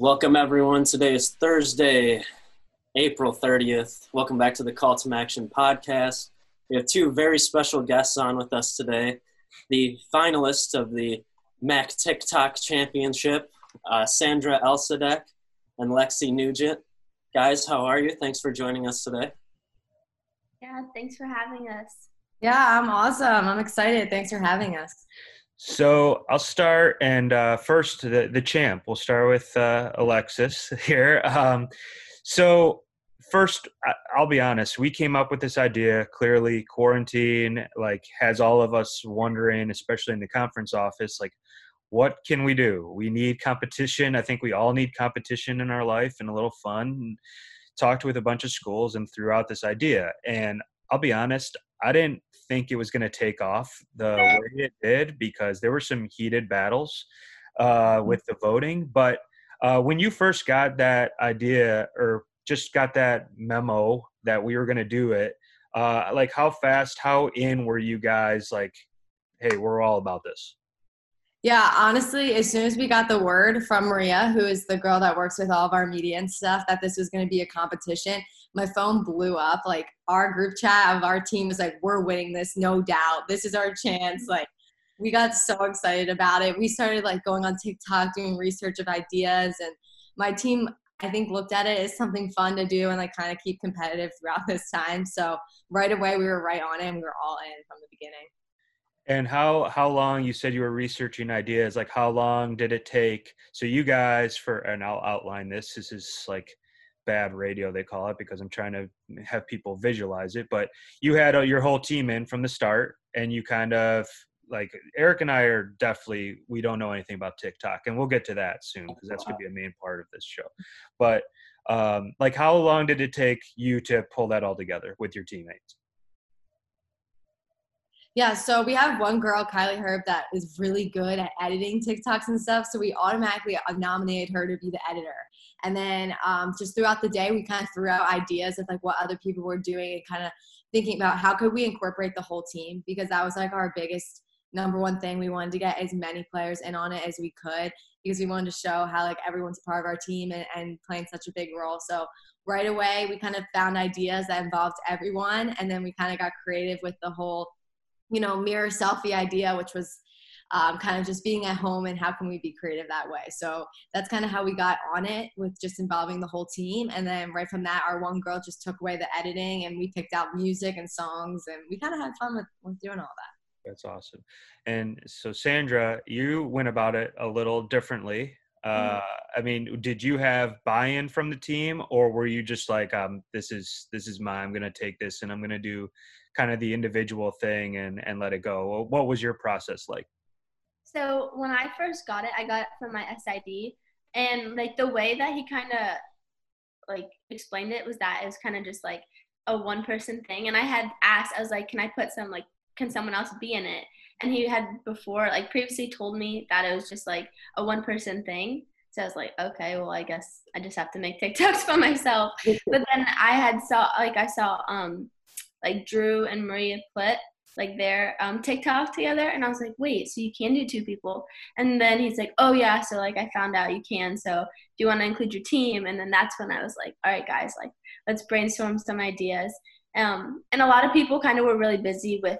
Welcome everyone. Today is Thursday, April 30th. Welcome back to the Call to Action podcast. We have two very special guests on with us today. The finalists of the Mac TikTok Championship, Sandra Elsadek and Lexi Nugent. Guys, how are you? Thanks for joining us today. Yeah, thanks for having us. Yeah, I'm awesome. I'm excited. Thanks for having us. So I'll start, and first, the champ. We'll start with Alexis here. So first, I'll be honest. We came up with this idea. Clearly, quarantine has all of us wondering, especially in the conference office, what can we do? We need competition. I think we all need competition in our life and a little fun. And talked with a bunch of schools and threw out this idea. And I'll be honest, I didn't think it was going to take off the way it did because there were some heated battles with the voting. But when you first got that idea or just got that memo that we were going to do it, how fast, how in were you guys hey, we're all about this? Yeah, honestly, as soon as we got the word from Maria, who is the girl that works with all of our media and stuff, that this was going to be a competition, my phone blew up. Our group chat of our team was we're winning this, no doubt. This is our chance. We got so excited about it. We started, going on TikTok, doing research of ideas. And my team, I think, looked at it as something fun to do and, kind of keep competitive throughout this time. So right away, we were right on it, and we were all in from the beginning. And how long, you said you were researching ideas, how long did it take? So you guys and I'll outline this. This is bad radio, they call it, because I'm trying to have people visualize it. But you had your whole team in from the start, and you kind of, Eric and I are definitely, we don't know anything about TikTok, and we'll get to that soon because that's going to be a main part of this show. But how long did it take you to pull that all together with your teammates? Yeah, so we have one girl, Kylie Herb, that is really good at editing TikToks and stuff. So we automatically nominated her to be the editor. And then just throughout the day, we kind of threw out ideas of what other people were doing and kind of thinking about how could we incorporate the whole team, because that was our biggest number one thing. We wanted to get as many players in on it as we could because we wanted to show how everyone's part of our team and playing such a big role. So right away, we kind of found ideas that involved everyone. And then we kind of got creative with the whole mirror selfie idea, which was kind of just being at home and how can we be creative that way. So that's kind of how we got on it, with just involving the whole team. And then right from that, our one girl just took away the editing, and we picked out music and songs, and we kind of had fun with doing all that. That's awesome. And so Sandra, you went about it a little differently. I mean, did you have buy-in from the team, or were you just this is mine, I'm going to take this and I'm going to do kind of the individual thing and let it go? What was your process like? So when I first got it, I got it from my SID, and the way that he kind of explained it was that it was kind of just a one person thing. And I had asked, I was can I put some, can someone else be in it? And he had before, previously told me that it was just, a one-person thing. So I was okay, well, I guess I just have to make TikToks for myself. But then I had saw Drew and Maria put, their TikTok together. And I was wait, so you can do two people. And then he's oh, yeah, so, I found out you can. So do you want to include your team? And then that's when I was all right, guys, let's brainstorm some ideas. And a lot of people kind of were really busy with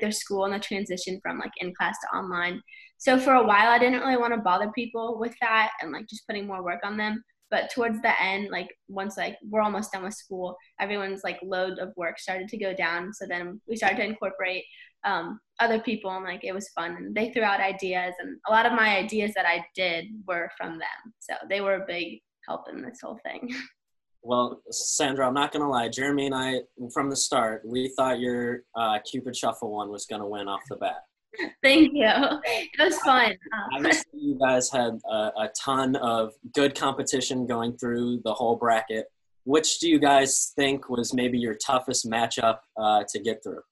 their school and the transition from in class to online. So for a while, I didn't really want to bother people with that and just putting more work on them. But towards the end, once we're almost done with school, everyone's load of work started to go down. So then we started to incorporate other people, and it was fun. And they threw out ideas, and a lot of my ideas that I did were from them. So they were a big help in this whole thing. Well, Sandra, I'm not going to lie. Jeremy and I, from the start, we thought your Cupid Shuffle one was going to win off the bat. Thank you. It was fun. Obviously, you guys had a ton of good competition going through the whole bracket. Which do you guys think was maybe your toughest matchup to get through?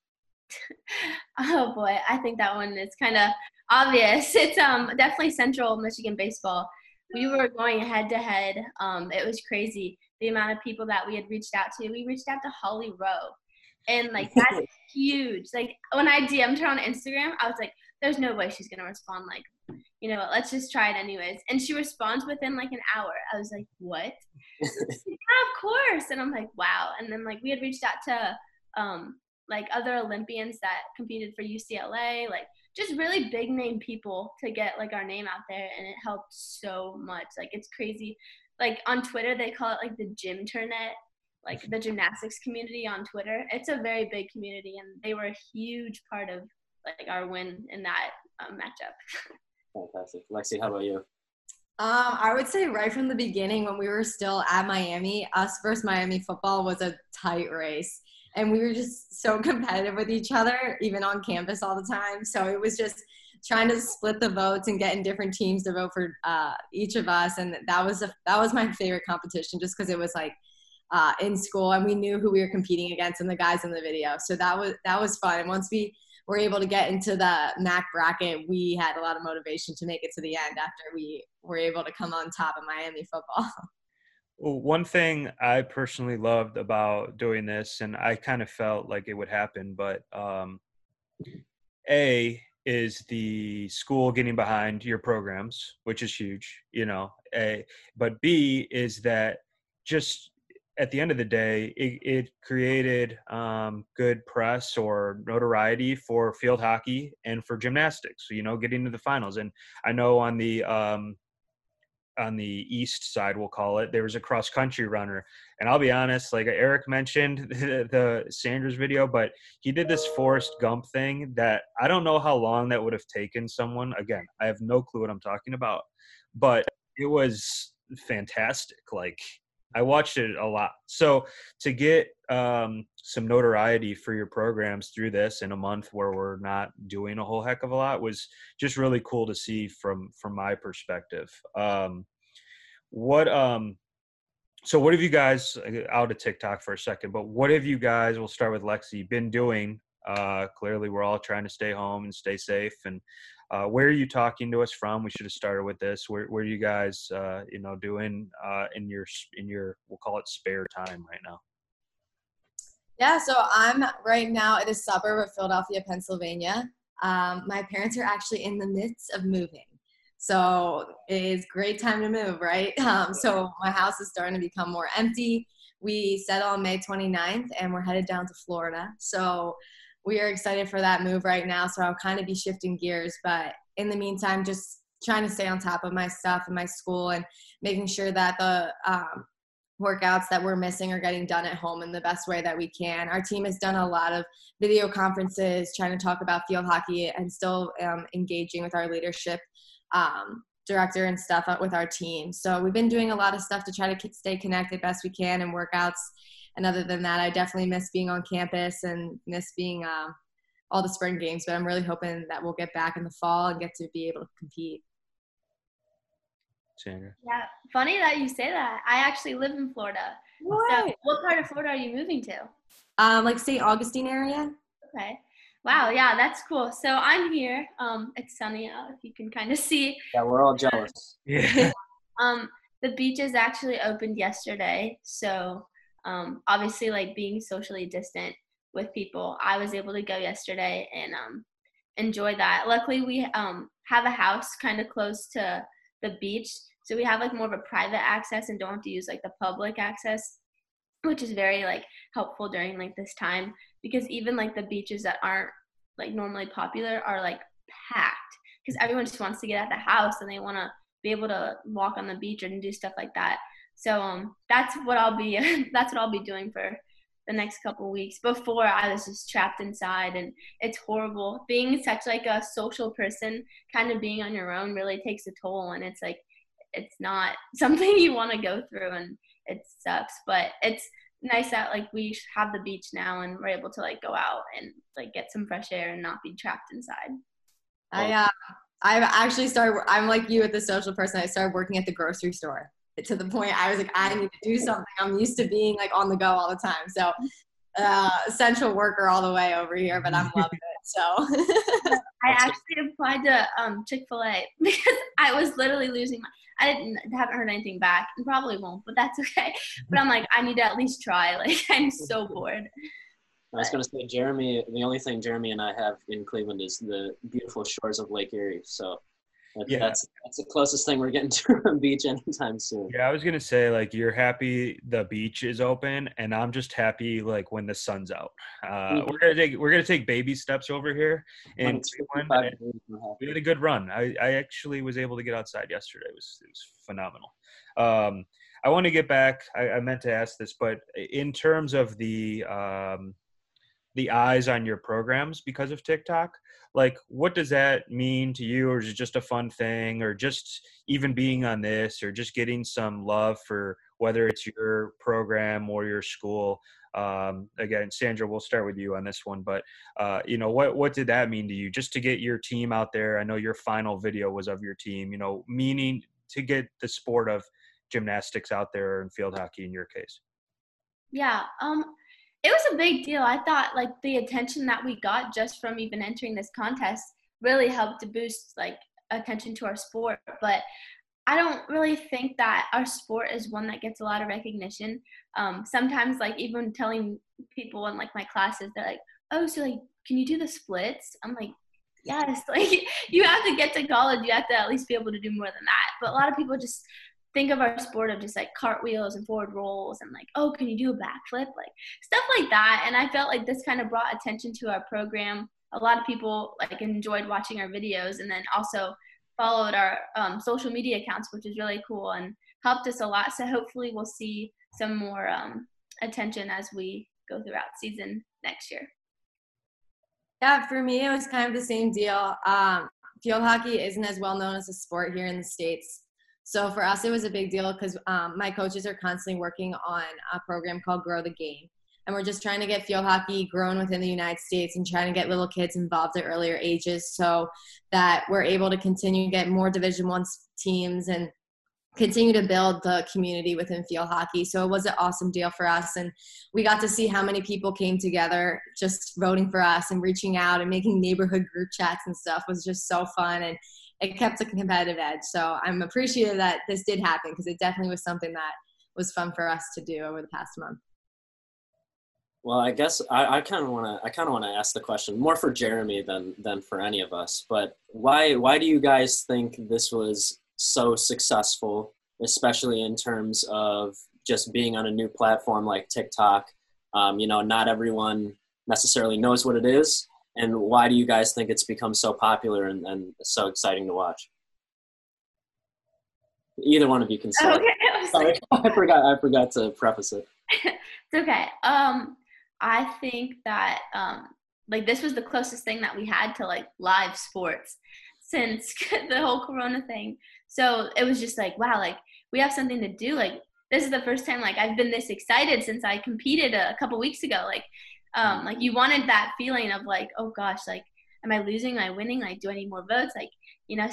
Oh, boy. I think that one is kind of obvious. It's definitely Central Michigan baseball. We were going head-to-head. It was crazy, the amount of people that we had reached out to. We reached out to Holly Rowe, and that's huge. When I DM'd her on Instagram, I was there's no way she's gonna respond you know what, let's just try it anyways. And she responds within like an hour. I was like, what? She's like, yeah, of course. And I'm like, wow. And then like we had reached out to like other Olympians that competed for UCLA, like just really big name people to get like our name out there. And it helped so much. Like it's crazy. Like on Twitter, they call it like the gymternet, like the gymnastics community on Twitter. It's a very big community, and they were a huge part of like our win in that matchup. Fantastic. Lexi, how about you? I would say right from the beginning, when we were still at Miami, us versus Miami football was a tight race. And we were just so competitive with each other, even on campus all the time. So it was just trying to split the votes and getting different teams to vote for each of us. And that was my favorite competition, just because it was like in school, and we knew who we were competing against and the guys in the video. So that was fun. And once we were able to get into the MAC bracket, we had a lot of motivation to make it to the end after we were able to come on top of Miami football. One thing I personally loved about doing this, and I kind of felt like it would happen, but A, is the school getting behind your programs, which is huge, you know. A, but B is that just at the end of the day, it created good press or notoriety for field hockey and for gymnastics, you know, getting to the finals. And I know on the east side, we'll call it, there was a cross country runner. And I'll be honest, like Eric mentioned the Sanders video, but he did this Forrest Gump thing that I don't know how long that would have taken someone. Again, I have no clue what I'm talking about, but it was fantastic. Like I watched it a lot. So to get some notoriety for your programs through this in a month where we're not doing a whole heck of a lot was just really cool to see from my perspective. So what have you guys, out of TikTok for a second, but what have you guys, we'll start with Lexi, been doing? Clearly we're all trying to stay home and stay safe. And where are you talking to us from? We should have started with this. Where are you guys, you know, doing in your we'll call it spare time right now? Yeah, so I'm right now at a suburb of Philadelphia, Pennsylvania. My parents are actually in the midst of moving. So it is great time to move, right? So my house is starting to become more empty. We settle on May 29th, and we're headed down to Florida. So we are excited for that move right now. So I'll kind of be shifting gears. But in the meantime, just trying to stay on top of my stuff and my school and making sure that the workouts that we're missing are getting done at home in the best way that we can. Our team has done a lot of video conferences, trying to talk about field hockey and still engaging with our leadership director and stuff with our team. So we've been doing a lot of stuff to try to stay connected best we can and workouts. And other than that, I definitely miss being on campus and miss being all the spring games, but I'm really hoping that we'll get back in the fall and get to be able to compete. Sandra. Yeah, funny that you say that. I actually live in Florida. What? So what part of Florida are you moving to? Like St. Augustine area. Okay. Wow, yeah, that's cool. So I'm here. It's sunny out, if you can kind of see. Yeah, we're all jealous. Yeah. The beaches actually opened yesterday. So obviously, like being socially distant with people, I was able to go yesterday and enjoy that. Luckily, we have a house kind of close to the beach, so we have like more of a private access and don't have to use like the public access, which is very like helpful during like this time, because even like the beaches that aren't like normally popular are like packed because everyone just wants to get out of the house and they want to be able to walk on the beach and do stuff like that. So that's what I'll be doing for the next couple of weeks. Before, I was just trapped inside, and it's horrible. Being such like a social person, kind of being on your own really takes a toll, and it's like it's not something you want to go through, and it sucks. But it's nice that like we have the beach now, and we're able to like go out and like get some fresh air and not be trapped inside. I've actually started. I'm like you with the social person. I started working at the grocery store. To the point I was like, I need to do something. I'm used to being like on the go all the time. So essential worker all the way over here, but I'm loving it. So I actually applied to Chick-fil-A because I was literally losing my, I haven't heard anything back, and probably won't, but that's okay. But I'm like, I need to at least try. Like I'm so bored. I was going to say, Jeremy, the only thing Jeremy and I have in Cleveland is the beautiful shores of Lake Erie. So That's the closest thing we're getting to a beach anytime soon. Yeah, I was gonna say, like, you're happy the beach is open, and I'm just happy like when the sun's out. We're gonna take baby steps over here. And we had a good run. I actually was able to get outside yesterday. It was phenomenal. I want to get back. I meant to ask this, but in terms of the eyes on your programs because of TikTok, like, what does that mean to you? Or is it just a fun thing, or just even being on this, or just getting some love for whether it's your program or your school? Again, Sandra, we'll start with you on this one, but what did that mean to you, just to get your team out there? I know your final video was of your team, meaning to get the sport of gymnastics out there, and field hockey in your case. Yeah. It was a big deal. I thought, like, the attention that we got just from even entering this contest really helped to boost, like, attention to our sport. But I don't really think that our sport is one that gets a lot of recognition. Sometimes, like, even telling people in, like, my classes, they're like, oh, so, like, can you do the splits? I'm like, yes. Like, you have to get to college. You have to at least be able to do more than that. But a lot of people just think of our sport of just like cartwheels and forward rolls and like, oh, can you do a backflip? Like stuff like that. And I felt like this kind of brought attention to our program. A lot of people like enjoyed watching our videos, and then also followed our social media accounts, which is really cool and helped us a lot. So hopefully we'll see some more attention as we go throughout season next year. Yeah, for me, it was kind of the same deal. Field hockey isn't as well known as a sport here in the States. So for us, it was a big deal because my coaches are constantly working on a program called Grow the Game. And we're just trying to get field hockey grown within the United States and trying to get little kids involved at earlier ages so that we're able to continue to get more Division I teams and continue to build the community within field hockey. So it was an awesome deal for us. And we got to see how many people came together just voting for us and reaching out and making neighborhood group chats and stuff was just so fun. And it kept a competitive edge. So I'm appreciative that this did happen because it definitely was something that was fun for us to do over the past month. Well, I guess I kind of want to ask the question more for Jeremy than for any of us, but why do you guys think this was so successful, especially in terms of just being on a new platform like TikTok? Not everyone necessarily knows what it is. And why do you guys think it's become so popular and so exciting to watch? Either one of you can say. Okay, I forgot to preface it. It's okay. I think that like this was the closest thing that we had to like live sports since the whole Corona thing. So it was just like, wow, like we have something to do. Like this is the first time like I've been this excited since I competed a couple weeks ago. Like you wanted that feeling of like, oh gosh, like, am I losing? Am I winning? Like, do I need more votes? Like,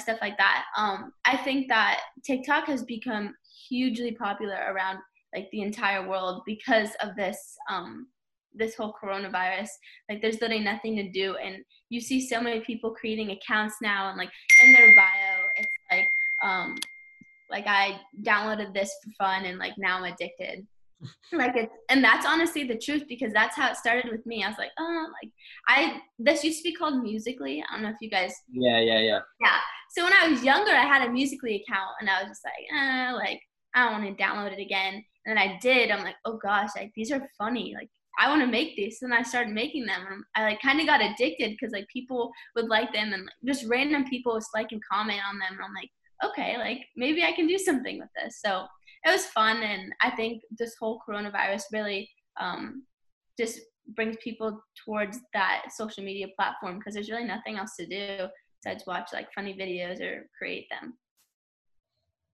stuff like that. I think that TikTok has become hugely popular around like the entire world because of this, this whole coronavirus. Like there's literally nothing to do. And you see so many people creating accounts now, and like in their bio, it's like I downloaded this for fun and like now I'm addicted. Like it's, and that's honestly the truth, because that's how it started with me. I was like, oh, like this used to be called Musical.ly. I don't know if you guys. Yeah. So when I was younger, I had a Musical.ly account, and I was just like I don't want to download it again. And then I did. I'm like, oh gosh, like these are funny. Like I want to make these. And I started making them. And I like kind of got addicted because like people would like them, and like, just random people would like and comment on them. And I'm like, okay, like maybe I can do something with this. So it was fun, and I think this whole coronavirus really just brings people towards that social media platform because there's really nothing else to do besides watch like funny videos or create them.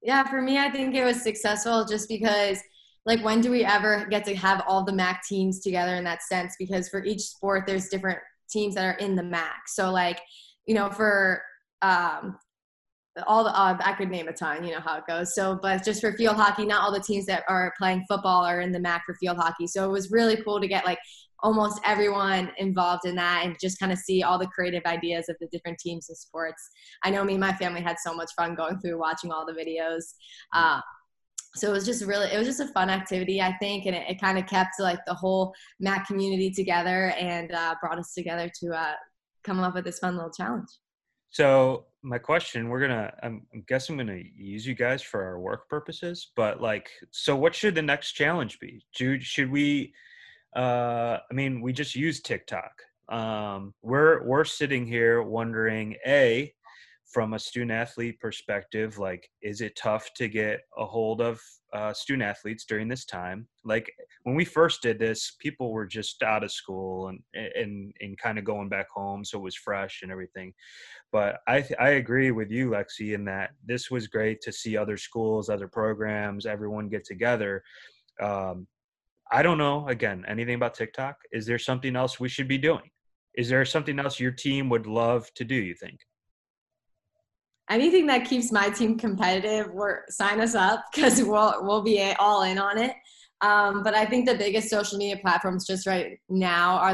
Yeah, for me, I think it was successful just because like when do we ever get to have all the MAC teams together in that sense? Because for each sport, there's different teams that are in the MAC. So like, for I could name a ton, how it goes. So, but just for field hockey, not all the teams that are playing football are in the MAC for field hockey. So it was really cool to get like almost everyone involved in that and just kind of see all the creative ideas of the different teams and sports. I know me and my family had so much fun going through watching all the videos. So it was just a fun activity, I think. And it kind of kept like the whole MAC community together and brought us together to come up with this fun little challenge. So my question, I'm guessing I'm going to use you guys for our work purposes, but like, so what should the next challenge be? Should we, I mean, we just use TikTok. We're sitting here wondering, A, from a student athlete perspective, like, is it tough to get a hold of student athletes during this time? Like, when we first did this, people were just out of school and kind of going back home, so it was fresh and everything. But I agree with you, Lexi, in that this was great to see other schools, other programs, everyone get together. I don't know, again, anything about TikTok. Is there something else we should be doing? Is there something else your team would love to do, you think? Anything that keeps my team competitive, sign us up, because we'll be all in on it. But I think the biggest social media platforms just right now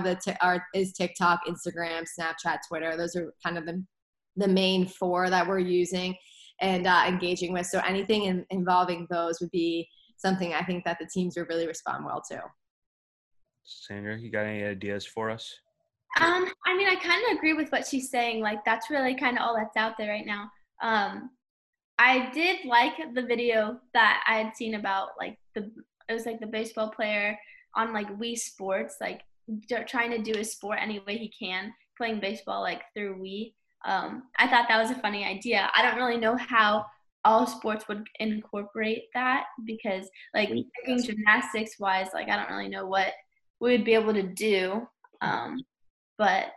is TikTok, Instagram, Snapchat, Twitter. Those are kind of the main four that we're using and engaging with. So anything involving those would be something I think that the teams would really respond well to. Sandra, you got any ideas for us? I mean, I kind of agree with what she's saying. Like, that's really kind of all that's out there right now. I did like the video that I had seen about, like, it was, like, the baseball player on, like, Wii Sports, like, trying to do his sport any way he can, playing baseball, like, through Wii. I thought that was a funny idea. I don't really know how all sports would incorporate that because, like, thinking gymnastics-wise, like, I don't really know what we would be able to do. But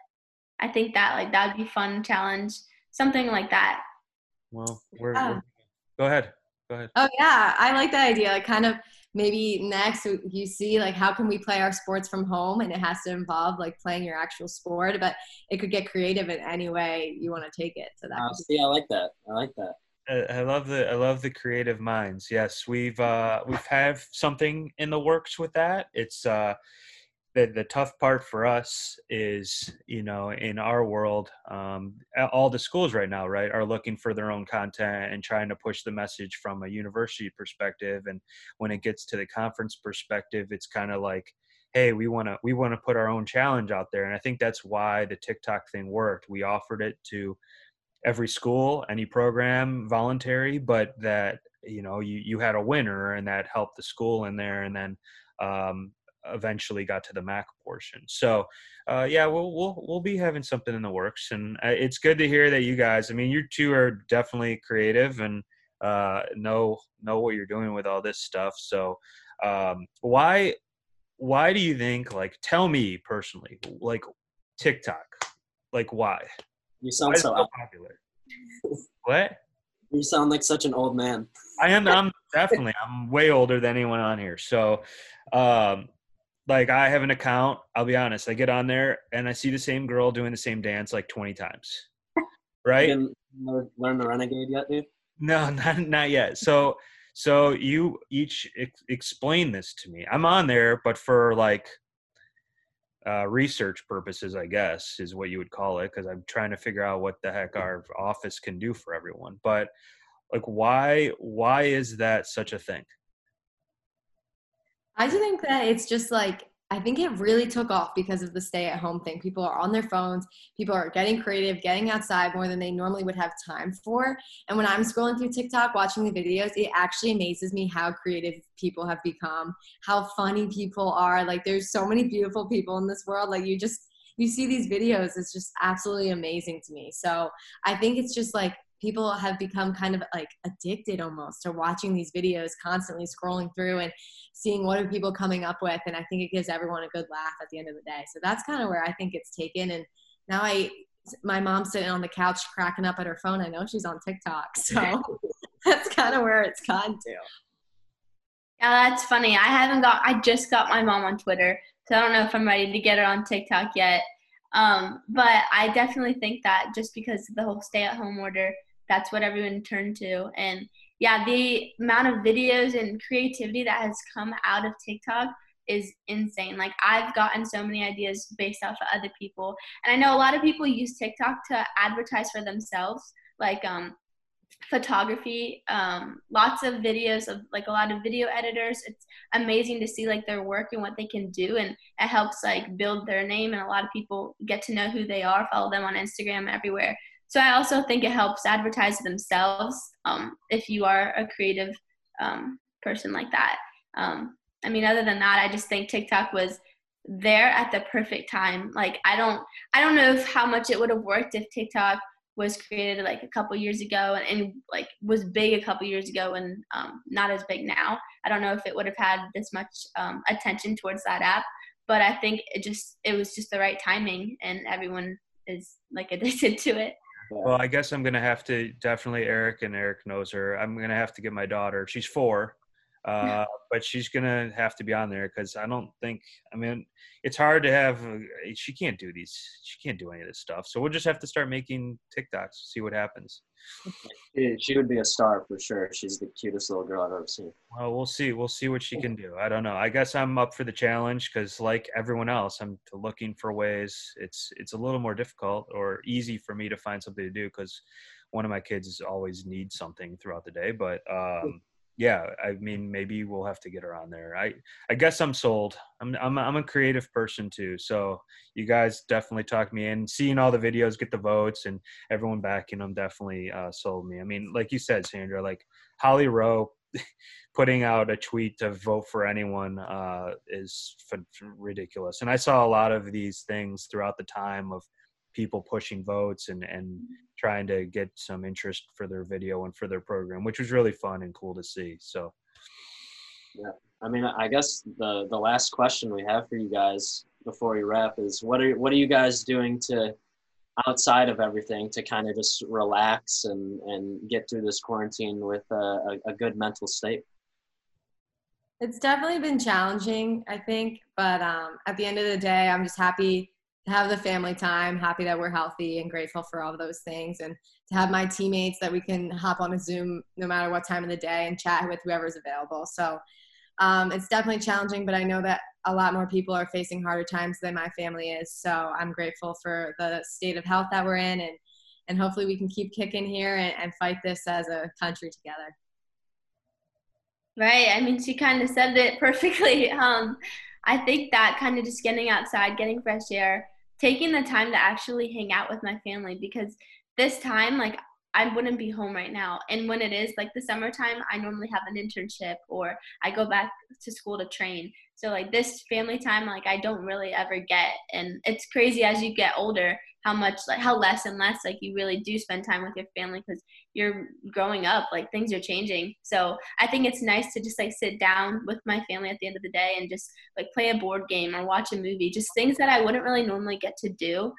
I think that, like, that would be fun challenge, something like that. Well, go ahead. Oh, yeah. I like that idea. Like, kind of maybe next you see, like, how can we play our sports from home? And it has to involve, like, playing your actual sport, but it could get creative in any way you want to take it. So that I like that. I love the creative minds. Yes. We've had something in the works with that. It's, the tough part for us is, you know, in our world, all the schools right now, right, are looking for their own content and trying to push the message from a university perspective. And when it gets to the conference perspective, it's kind of like, hey, we want to put our own challenge out there. And I think that's why the TikTok thing worked. We offered it to every school, any program, voluntary, but that, you know, you had a winner and that helped the school in there. And then, eventually got to the Mac portion. So yeah, we'll be having something in the works, and it's good to hear that you guys, I mean, you two are definitely creative and know what you're doing with all this stuff. So why do you think, like, tell me personally, like, TikTok, like, why? You sound so popular. What? You sound like such an old man. I'm way older than anyone on here. So like, I have an account, I'll be honest, I get on there and I see the same girl doing the same dance like 20 times, right? You didn't learn the Renegade yet, dude? No, not yet. So you each explain this to me. I'm on there, but for, like, research purposes, I guess, is what you would call it, because I'm trying to figure out what the heck our office can do for everyone. But, like, why is that such a thing? I do think that it's just, like, I think it really took off because of the stay-at-home thing. People are on their phones. People are getting creative, getting outside more than they normally would have time for. And when I'm scrolling through TikTok, watching the videos, it actually amazes me how creative people have become, how funny people are. Like, there's so many beautiful people in this world. Like, you see these videos. It's just absolutely amazing to me. So I think it's just, like, people have become kind of, like, addicted almost to watching these videos, constantly scrolling through and seeing what are people coming up with. And I think it gives everyone a good laugh at the end of the day. So that's kind of where I think it's taken. And now my mom's sitting on the couch cracking up at her phone. I know she's on TikTok. So that's kind of where it's gone to. Yeah, that's funny. I just got my mom on Twitter. So I don't know if I'm ready to get her on TikTok yet. But I definitely think that just because of the whole stay-at-home order, that's what everyone turned to. And yeah, the amount of videos and creativity that has come out of TikTok is insane. Like, I've gotten so many ideas based off of other people. And I know a lot of people use TikTok to advertise for themselves, like photography, lots of videos of, like, a lot of video editors. It's amazing to see, like, their work and what they can do. And it helps, like, build their name. And a lot of people get to know who they are, follow them on Instagram, everywhere. So I also think it helps advertise themselves if you are a creative person like that. I mean, other than that, I just think TikTok was there at the perfect time. Like, I don't know if how much it would have worked if TikTok was created like a couple years ago and like was big a couple years ago and not as big now. I don't know if it would have had this much attention towards that app, but I think it was just the right timing, and everyone is like addicted to it. Well, I guess I'm going to have to definitely, Eric knows her, I'm going to have to get my daughter. She's 4, but she's going to have to be on there because I don't think, I mean, it's hard to have, she can't do these, she can't do any of this stuff. So we'll just have to start making TikToks, see what happens. She would be a star for sure. She's the cutest little girl I've ever seen. Well, we'll see what she can do. I don't know. I guess I'm up for the challenge because, like everyone else, I'm looking for ways. It's a little more difficult or easy for me to find something to do because one of my kids always needs something throughout the day. But yeah, I mean, maybe we'll have to get her on there. I guess I'm sold. I'm a creative person too. So you guys definitely talked me in. Seeing all the videos, get the votes, and everyone backing them definitely sold me. I mean, like you said, Sandra, like Holly Rowe putting out a tweet to vote for anyone is ridiculous. And I saw a lot of these things throughout the time of people pushing votes and trying to get some interest for their video and for their program, which was really fun and cool to see. So, yeah, I mean, I guess the last question we have for you guys before we wrap is what are you guys doing to outside of everything to kind of just relax and get through this quarantine with a good mental state? It's definitely been challenging, I think, but at the end of the day, I'm just happy to have the family time, happy that we're healthy and grateful for all of those things, and to have my teammates that we can hop on a Zoom no matter what time of the day and chat with whoever's available. So it's definitely challenging, but I know that a lot more people are facing harder times than my family is. So I'm grateful for the state of health that we're in, and hopefully we can keep kicking here and fight this as a country together. Right. I mean, she kind of said it perfectly. I think that kind of just getting outside, getting fresh air, taking the time to actually hang out with my family, because this time, like, I wouldn't be home right now. And when it is like the summertime, I normally have an internship or I go back to school to train. So like this family time, like I don't really ever get. And it's crazy as you get older, how much, like how less and less, like you really do spend time with your family because you're growing up, like things are changing. So I think it's nice to just like sit down with my family at the end of the day and just like play a board game or watch a movie, just things that I wouldn't really normally get to do.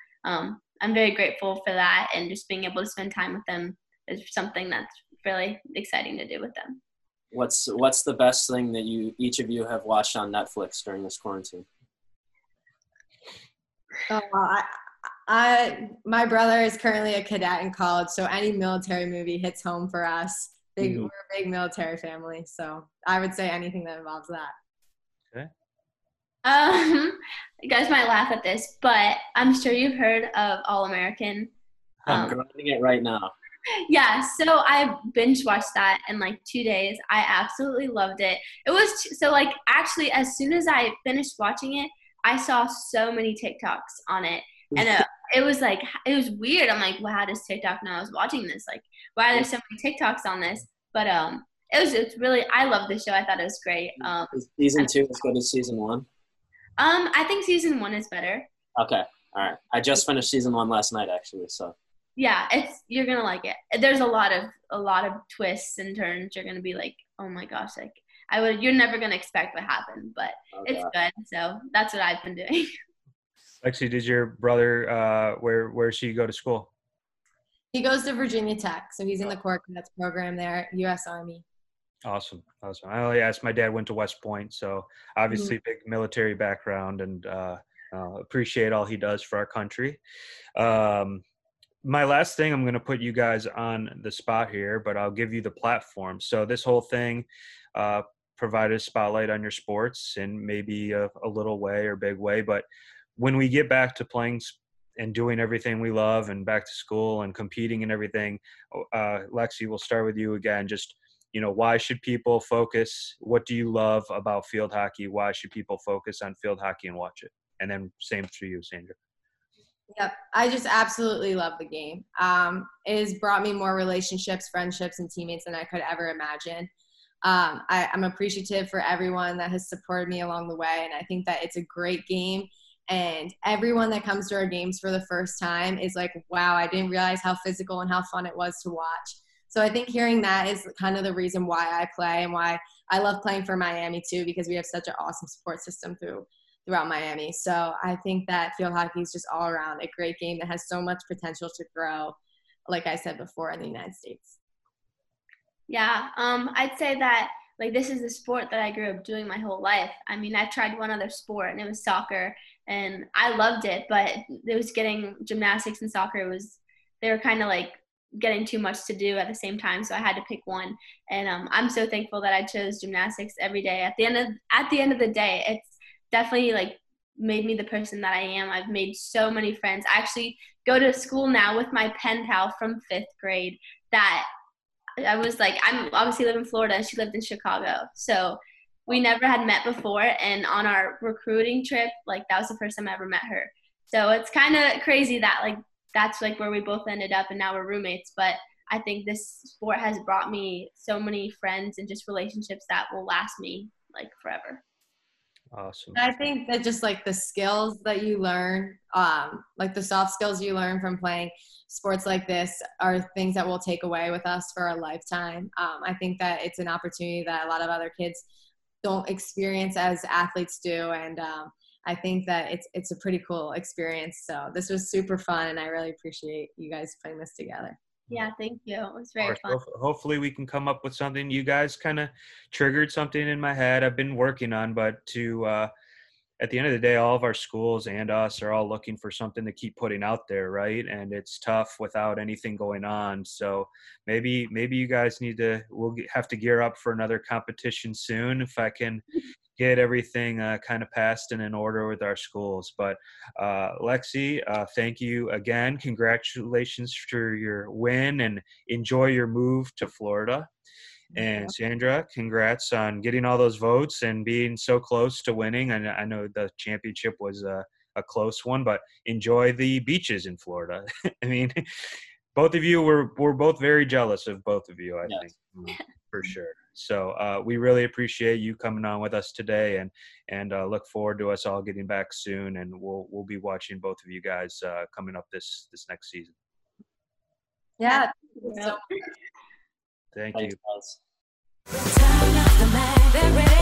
I'm very grateful for that, and just being able to spend time with them is something that's really exciting to do with them. What's the best thing that each of you have watched on Netflix during this quarantine? My brother is currently a cadet in college, so any military movie hits home for us. We're a big military family, so I would say anything that involves that. Okay. You guys might laugh at this, but I'm sure you've heard of All American. I'm grinding it right now. Yeah, so I binge watched that in like 2 days. I absolutely loved it. It was so like actually as soon as I finished watching it, I saw so many TikToks on it, and it was weird. I'm like, wow, does TikTok know I was watching this? Like, why are there so many TikToks on this? But it's really, I love the show. I thought it was great. Is season 2 as good as season 1? I think season 1 is better. Okay. All right. I just finished season 1 last night, actually. So. Yeah, you're gonna like it. There's a lot of twists and turns. You're gonna be like, oh my gosh, like you're never gonna expect what happened, but it's good. So that's what I've been doing. Lexi, did your brother? Where does he go to school? He goes to Virginia Tech, so he's in the Corps of Cadets program there, U.S. Army. Awesome. I only asked. My dad went to West Point, so obviously big military background, and appreciate all he does for our country. My last thing, I'm going to put you guys on the spot here, but I'll give you the platform. So this whole thing provided a spotlight on your sports in maybe a little way or big way, but when we get back to playing and doing everything we love and back to school and competing and everything, Lexi, we'll start with you again. Just, you know, why should people focus? What do you love about field hockey? Why should people focus on field hockey and watch it? And then same for you, Sandra. Yep. I just absolutely love the game. It has brought me more relationships, friendships, and teammates than I could ever imagine. I'm appreciative for everyone that has supported me along the way, and I think that it's a great game. And everyone that comes to our games for the first time is like, wow, I didn't realize how physical and how fun it was to watch. So I think hearing that is kind of the reason why I play and why I love playing for Miami too, because we have such an awesome support system throughout Miami. So I think that field hockey is just all around a great game that has so much potential to grow, like I said before, in the United States. Yeah, I'd say that like this is the sport that I grew up doing my whole life. I mean, I tried one other sport and it was soccer, and I loved it, but it was getting gymnastics and soccer was, they were kind of like getting too much to do at the same time, so I had to pick one. And I'm so thankful that I chose gymnastics every day. At the end of the day, it's definitely like made me the person that I am. I've made so many friends. I actually go to school now with my pen pal from 5th grade that I was like, I'm obviously live in Florida and she lived in Chicago. So we never had met before. And on our recruiting trip, like that was the first time I ever met her. So it's kind of crazy that like, that's like where we both ended up and now we're roommates. But I think this sport has brought me so many friends and just relationships that will last me like forever. Awesome. I think that just like the skills that you learn, like the soft skills you learn from playing sports like this are things that we'll take away with us for a lifetime. I think that it's an opportunity that a lot of other kids don't experience as athletes do. And I think that it's a pretty cool experience. So this was super fun, and I really appreciate you guys putting this together. Yeah, thank you. It was very fun. Hopefully we can come up with something. You guys kind of triggered something in my head I've been working on, but at the end of the day, all of our schools and us are all looking for something to keep putting out there, right? And it's tough without anything going on. So maybe you guys we'll have to gear up for another competition soon if I can get everything kind of passed and in order with our schools. But Lexi, thank you again. Congratulations for your win and enjoy your move to Florida. And Sandra, congrats on getting all those votes and being so close to winning. And I know the championship was a close one, but enjoy the beaches in Florida. I mean, both of you we're both very jealous of both of you, I think, for sure. So we really appreciate you coming on with us today, and look forward to us all getting back soon. And we'll be watching both of you guys coming up this next season. Yeah. Thank you. Thanks, guys.